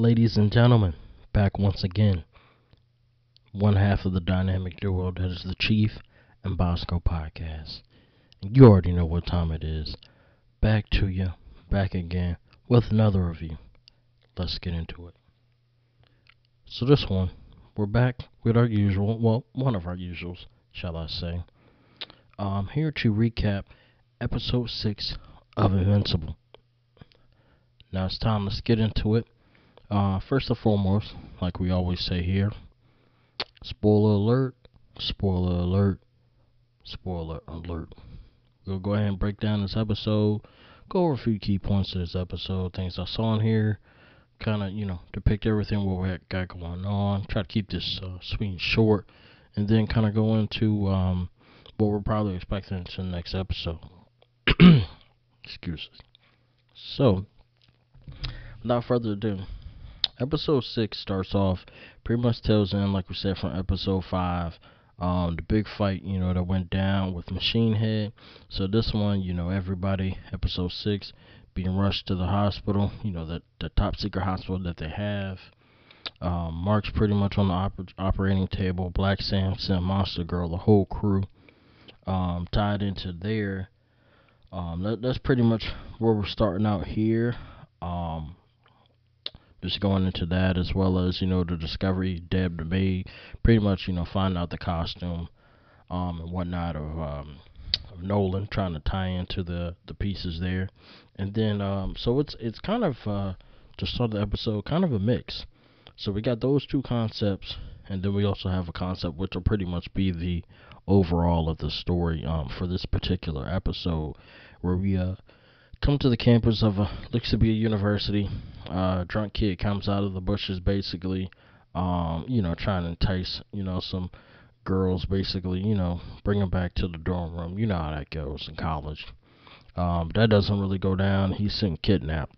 Ladies and gentlemen, back once again, one half of the dynamic duo that is the Chief and Bosco podcast. You already know what time it is. Back to you, back again with another review. Let's get into it. So this one, we're back with our usual, well, one of our usuals, shall I say. I'm here to recap episode 6 of Invincible. Now it's time, let's get into it. First and foremost, like we always say here, spoiler alert, spoiler alert, spoiler alert. We'll go ahead and break down this episode, go over a few key points of this episode, things I saw in here, kind of, depict everything what we got going on, try to keep this sweet and short, and then kind of go into what we're probably expecting to the next episode. Excuses. So, without further ado, Episode 6 starts off, pretty much tails in, like we said, from Episode 5. The big fight, that went down with Machine Head. So this one, everybody, Episode 6, being rushed to the hospital, the top secret hospital that they have. Mark's pretty much on the operating table. Black Samson, Monster Girl, the whole crew tied into there. That's pretty much where we're starting out here. Just going into that, as well as, the discovery Deb made, pretty much, finding out the costume and whatnot of Nolan, trying to tie into the pieces there. And then, so it's kind of, to start the episode, kind of a mix. So we got those two concepts, and then we also have a concept which will pretty much be the overall of the story for this particular episode, where we come to the campus of looks to be a university. Drunk kid comes out of the bushes, basically, trying to entice, some girls, basically, bring them back to the dorm room. You know how that goes in college. That doesn't really go down. He's sitting kidnapped.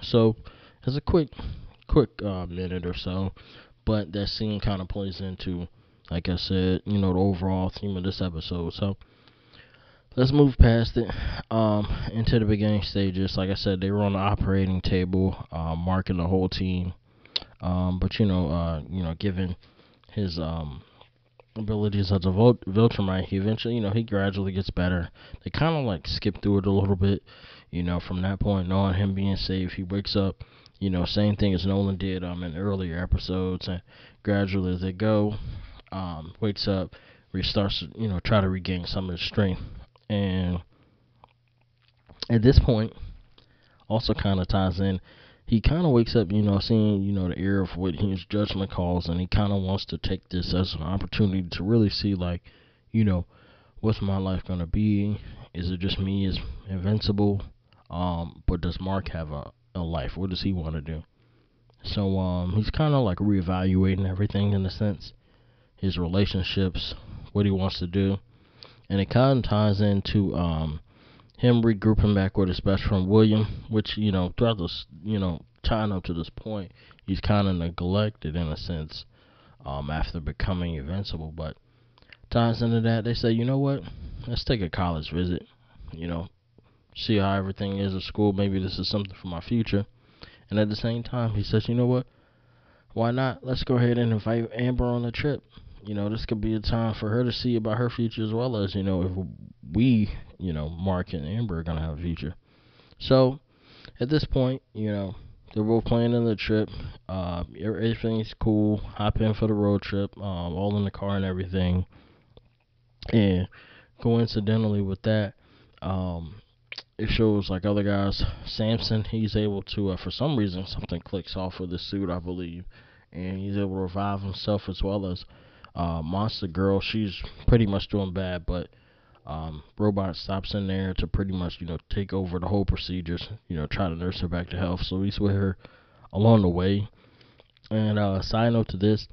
So, it's a quick minute or so, but that scene kind of plays into, like I said, the overall theme of this episode. So, let's move past it into the beginning stages. Like I said, they were on the operating table, Mark and the whole team. But given his abilities as a Viltrumite, he eventually, he gradually gets better. They kind of like skip through it a little bit, From that point on, him being saved, he wakes up. Same thing as Nolan did in earlier episodes, and gradually as they go, wakes up, restarts. Try to regain some of his strength. And at this point, also kind of ties in, he kind of wakes up, seeing, the error of what his judgment calls, and he kind of wants to take this as an opportunity to really see, like, what's my life going to be? Is it just me? Is Invincible? But does Mark have a life? What does he want to do? So, he's kind of, like, reevaluating everything in a sense, his relationships, what he wants to do. And it kind of ties into him regrouping back with his best friend William, which, throughout this, tying up to this point, he's kind of neglected in a sense after becoming Invincible. But ties into that, they say, you know what, let's take a college visit, see how everything is at school. Maybe this is something for my future. And at the same time, he says, you know what, why not? Let's go ahead and invite Amber on a trip. This could be a time for her to see about her future, as well as, if we, Mark and Amber are going to have a future. So, at this point, they're both planning the trip. Everything's cool. Hop in for the road trip, all in the car and everything. And coincidentally with that, it shows, like, other guys. Samson, he's able to, for some reason, something clicks off of the suit, I believe. And he's able to revive himself, as well as Monster Girl. She's pretty much doing bad, but Robot stops in there to pretty much, take over the whole procedures, try to nurse her back to health. So he's with her along the way. And side note to this,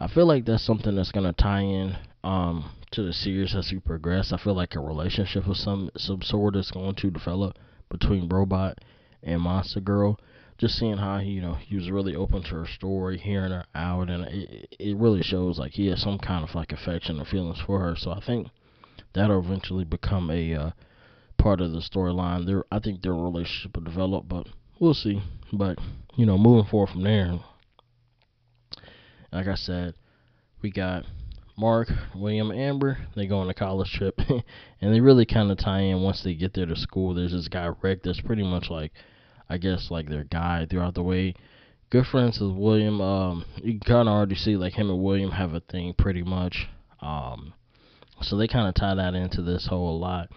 I feel like that's something that's going to tie in to the series as we progress. I feel like a relationship of some sort is going to develop between Robot and Monster Girl. Just seeing how he, he was really open to her story, hearing her out, and it really shows, like, he has some kind of, like, affection or feelings for her. So I think that'll eventually become a part of the storyline. I think their relationship will develop, but we'll see. But, you know, moving forward from there, like I said, we got Mark, William, Amber. They go on a college trip, and they really kind of tie in once they get there to school. There's this guy, Rick, that's pretty much like, I guess, like their guide throughout the way. Good friends with William. You can kind of already see, like, him and William have a thing pretty much. So they kind of tie that into this whole lot.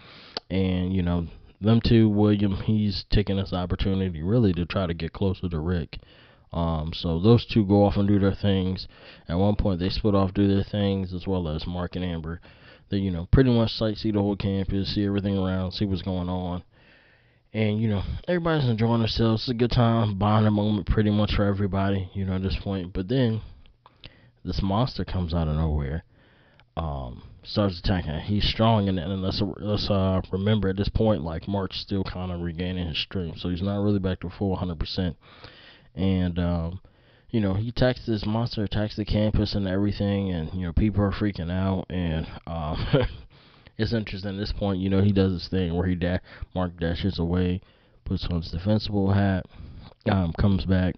And, you know, them two, William, he's taking this opportunity really to try to get closer to Rick. So those two go off and do their things. At one point, they split off, do their things, as well as Mark and Amber. They, you know, pretty much sightsee the whole campus, see everything around, see what's going on. And, you know, everybody's enjoying themselves. It's a good time, bonding moment pretty much for everybody, you know, at this point. But then this monster comes out of nowhere, starts attacking. He's strong, and let's remember at this point, like, Mark's still kind of regaining his strength. So he's not really back to full 100%. And, you know, he attacks this monster, attacks the campus and everything, and, you know, people are freaking out, and it's interesting at this point, you know, he does this thing where Mark dashes away, puts on his Invincible hat, comes back,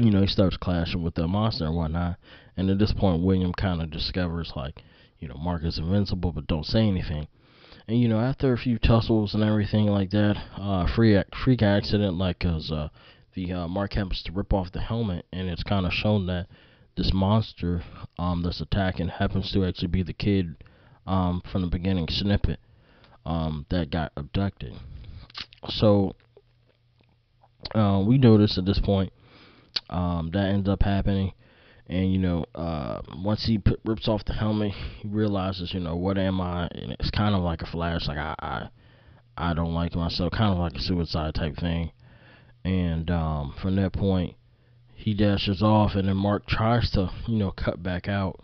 you know, he starts clashing with the monster and whatnot, and at this point, William kind of discovers, like, you know, Mark is invincible, but don't say anything. And, you know, after a few tussles and everything like that, freak accident, like, because, Mark happens to rip off the helmet, and it's kind of shown that this monster that's attacking happens to actually be the kid from the beginning snippet that got abducted. So we notice at this point that ends up happening, and, you know, once he rips off the helmet, he realizes, you know, what am I? And it's kind of like a flash, like I don't like myself, kind of like a suicide type thing. And from that point, he dashes off, and then Mark tries to, you know, cut back out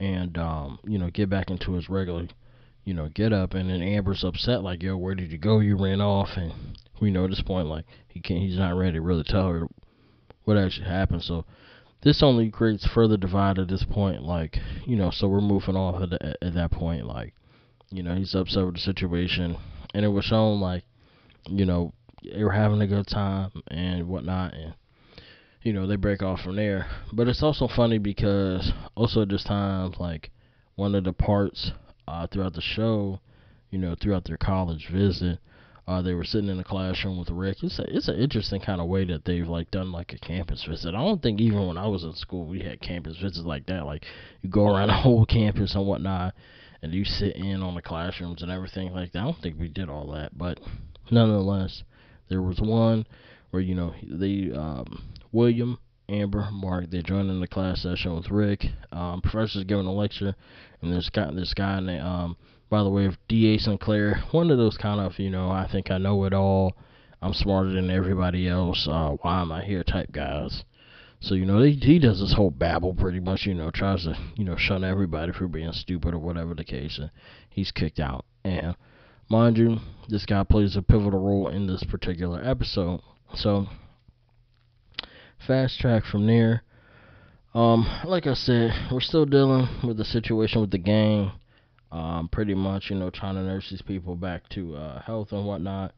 and, you know, get back into his regular, you know, get up. And then Amber's upset, like, yo, where did you go? You ran off. And we know at this point, like, he's not ready to really tell her what actually happened. So this only creates further divide at this point, like, you know, so we're moving off at that point, like, you know, he's upset with the situation. And it was shown, like, you know, they were having a good time and whatnot, and, you know, they break off from there. But it's also funny because also at this time, like, one of the parts throughout the show, you know, throughout their college visit, they were sitting in the classroom with Rick. It's an interesting kind of way that they've, like, done, like, a campus visit. I don't think even when I was in school we had campus visits like that. Like, you go around the whole campus and whatnot, and you sit in on the classrooms and everything like that. I don't think we did all that, but nonetheless, there was one where, you know, they, William, Amber, Mark, they're joining the class session with Rick. Professor's giving a lecture, and this guy named, by the way, D.A. Sinclair, one of those kind of, you know, I think I know it all, I'm smarter than everybody else, why am I here type guys. So, you know, he does this whole babble pretty much, you know, tries to, you know, shun everybody for being stupid or whatever the case, and he's kicked out. And mind you, this guy plays a pivotal role in this particular episode. So, fast track from there. Like I said, we're still dealing with the situation with the gang. Pretty much, you know, trying to nurse these people back to health and whatnot.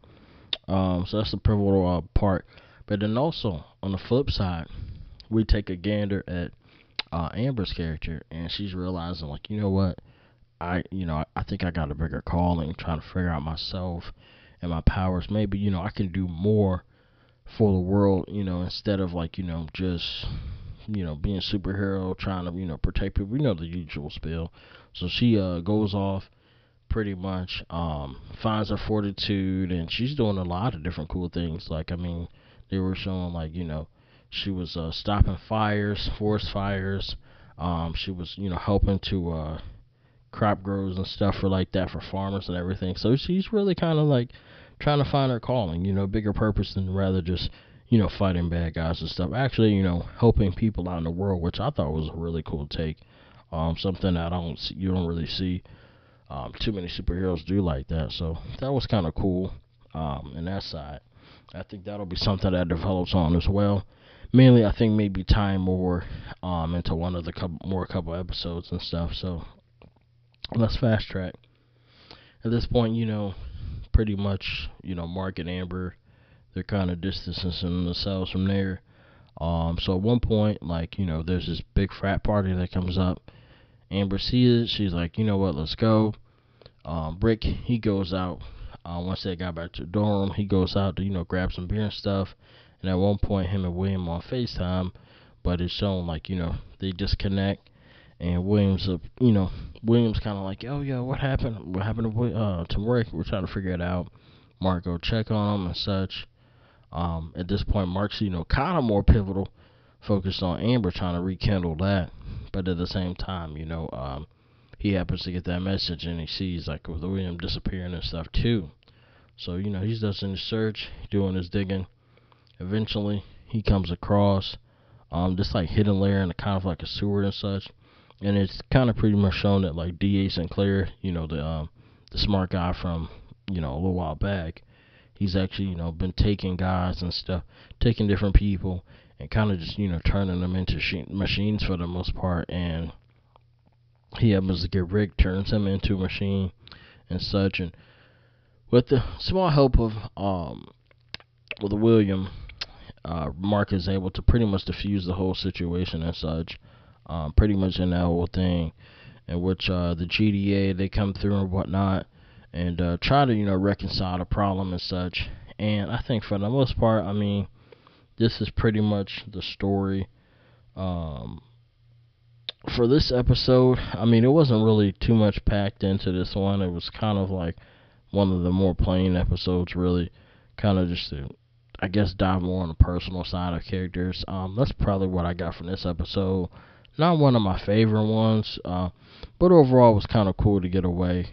So that's the pivotal part. But then also, on the flip side, we take a gander at Amber's character, and she's realizing, like, you know what? I think I got a bigger calling, trying to figure out myself and my powers. Maybe, you know, I can do more for the world, you know, instead of, like, you know, just, you know, being a superhero, trying to, you know, protect people, you know, the usual spiel. So she goes off pretty much, finds her fortitude, and she's doing a lot of different cool things. Like, I mean, they were showing, like, you know, she was stopping fires, forest fires. She was, you know, helping to crop grows and stuff for, like, that for farmers and everything. So she's really kind of, like, trying to find her calling, you know, bigger purpose than rather just, you know, fighting bad guys and stuff. Actually, you know, helping people out in the world, which I thought was a really cool take. Something that you don't really see too many superheroes do like that. So that was kind of cool in that side. I think that'll be something that develops on as well. Mainly, I think maybe tying more into one of the couple episodes and stuff. So let's fast track. At this point, you know, pretty much, you know, Mark and Amber, they're kind of distancing themselves from there. So at one point, like, you know, there's this big frat party that comes up. Amber sees it. She's like, you know what, let's go. Brick, he goes out. Once they got back to the dorm, he goes out to, you know, grab some beer and stuff. And at one point, him and William on FaceTime, but it's shown, like, you know, they disconnect. And William's, you know, William's kind of like, yo, what happened? What happened to Rick? We're trying to figure it out. Mark go check on him and such. At this point, Mark's, you know, kind of more pivotal, focused on Amber, trying to rekindle that. But at the same time, you know, he happens to get that message, and he sees, like, with William disappearing and stuff, too. So, you know, he's just in his search, doing his digging. Eventually, he comes across this, like, hidden lair in a kind of, like, a sewer and such. And it's kind of pretty much shown that, like, D.A. Sinclair, you know, the smart guy from, you know, a little while back, he's actually, you know, been taking guys and stuff, taking different people and kind of just, you know, turning them into machines for the most part. And he happens to get Rick, turns him into a machine and such. And with the small help of with William, Mark is able to pretty much defuse the whole situation and such. Pretty much in that whole thing, in which the GDA, they come through and whatnot, and try to, you know, reconcile the problem and such. And I think for the most part, I mean, this is pretty much the story for this episode. I mean, it wasn't really too much packed into this one. It was kind of like one of the more plain episodes, really, kind of just to, I guess, dive more on the personal side of characters. That's probably what I got from this episode. Not one of my favorite ones, but overall it was kind of cool to get away.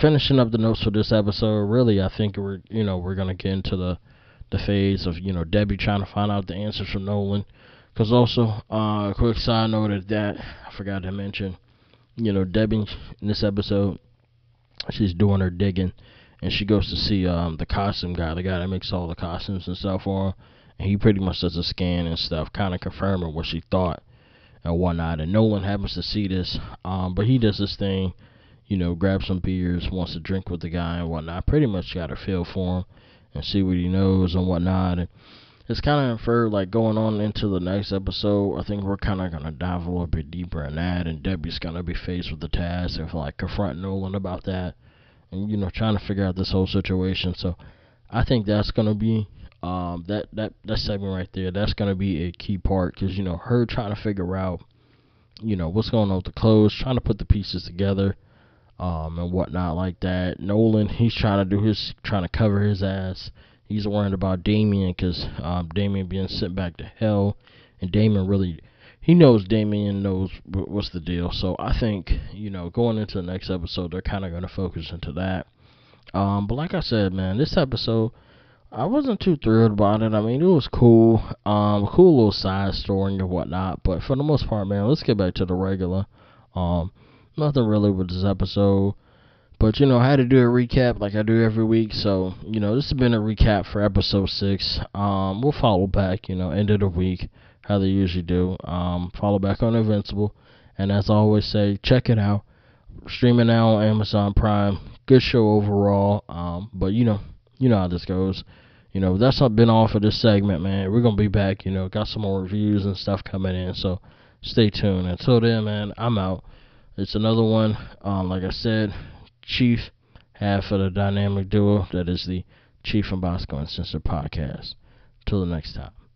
Finishing up the notes for this episode, really, I think we're gonna get into the phase of, you know, Debbie trying to find out the answers from Nolan. Because also, a quick side note at that, I forgot to mention, you know, Debbie in this episode, she's doing her digging, and she goes to see the costume guy, the guy that makes all the costumes and stuff for her. He pretty much does a scan and stuff, kind of confirming what she thought and whatnot. And Nolan happens to see this, but he does this thing, you know, grabs some beers, wants to drink with the guy and whatnot. Pretty much got a feel for him and see what he knows and whatnot. And it's kind of inferred, like, going on into the next episode, I think we're kind of going to dive a little bit deeper in that. And Debbie's going to be faced with the task of, like, confronting Nolan about that and, you know, trying to figure out this whole situation. So I think that's going to be that segment right there, that's going to be a key part, because, you know, her trying to figure out, you know, what's going on with the clothes, trying to put the pieces together, and whatnot like that. Nolan, he's trying to cover his ass. He's worried about Damien, because Damien being sent back to hell, and he knows Damien knows what's the deal. So I think, you know, going into the next episode, they're kind of going to focus into that. But like I said, man, this episode, I wasn't too thrilled about it. I mean, it was cool. Cool little side story and whatnot. But for the most part, man, let's get back to the regular. Nothing really with this episode. But, you know, I had to do a recap like I do every week. So, you know, this has been a recap for episode 6. We'll follow back, you know, end of the week, how they usually do. Follow back on Invincible. And as I always say, check it out. Streaming now on Amazon Prime. Good show overall. But, you know how this goes. You know, that's been all for this segment, man. We're going to be back, you know. Got some more reviews and stuff coming in, so stay tuned. Until then, man, I'm out. It's another one. Like I said, Chief, half of the dynamic duo that is the Chief and Bosco and Censor podcast. Till the next time.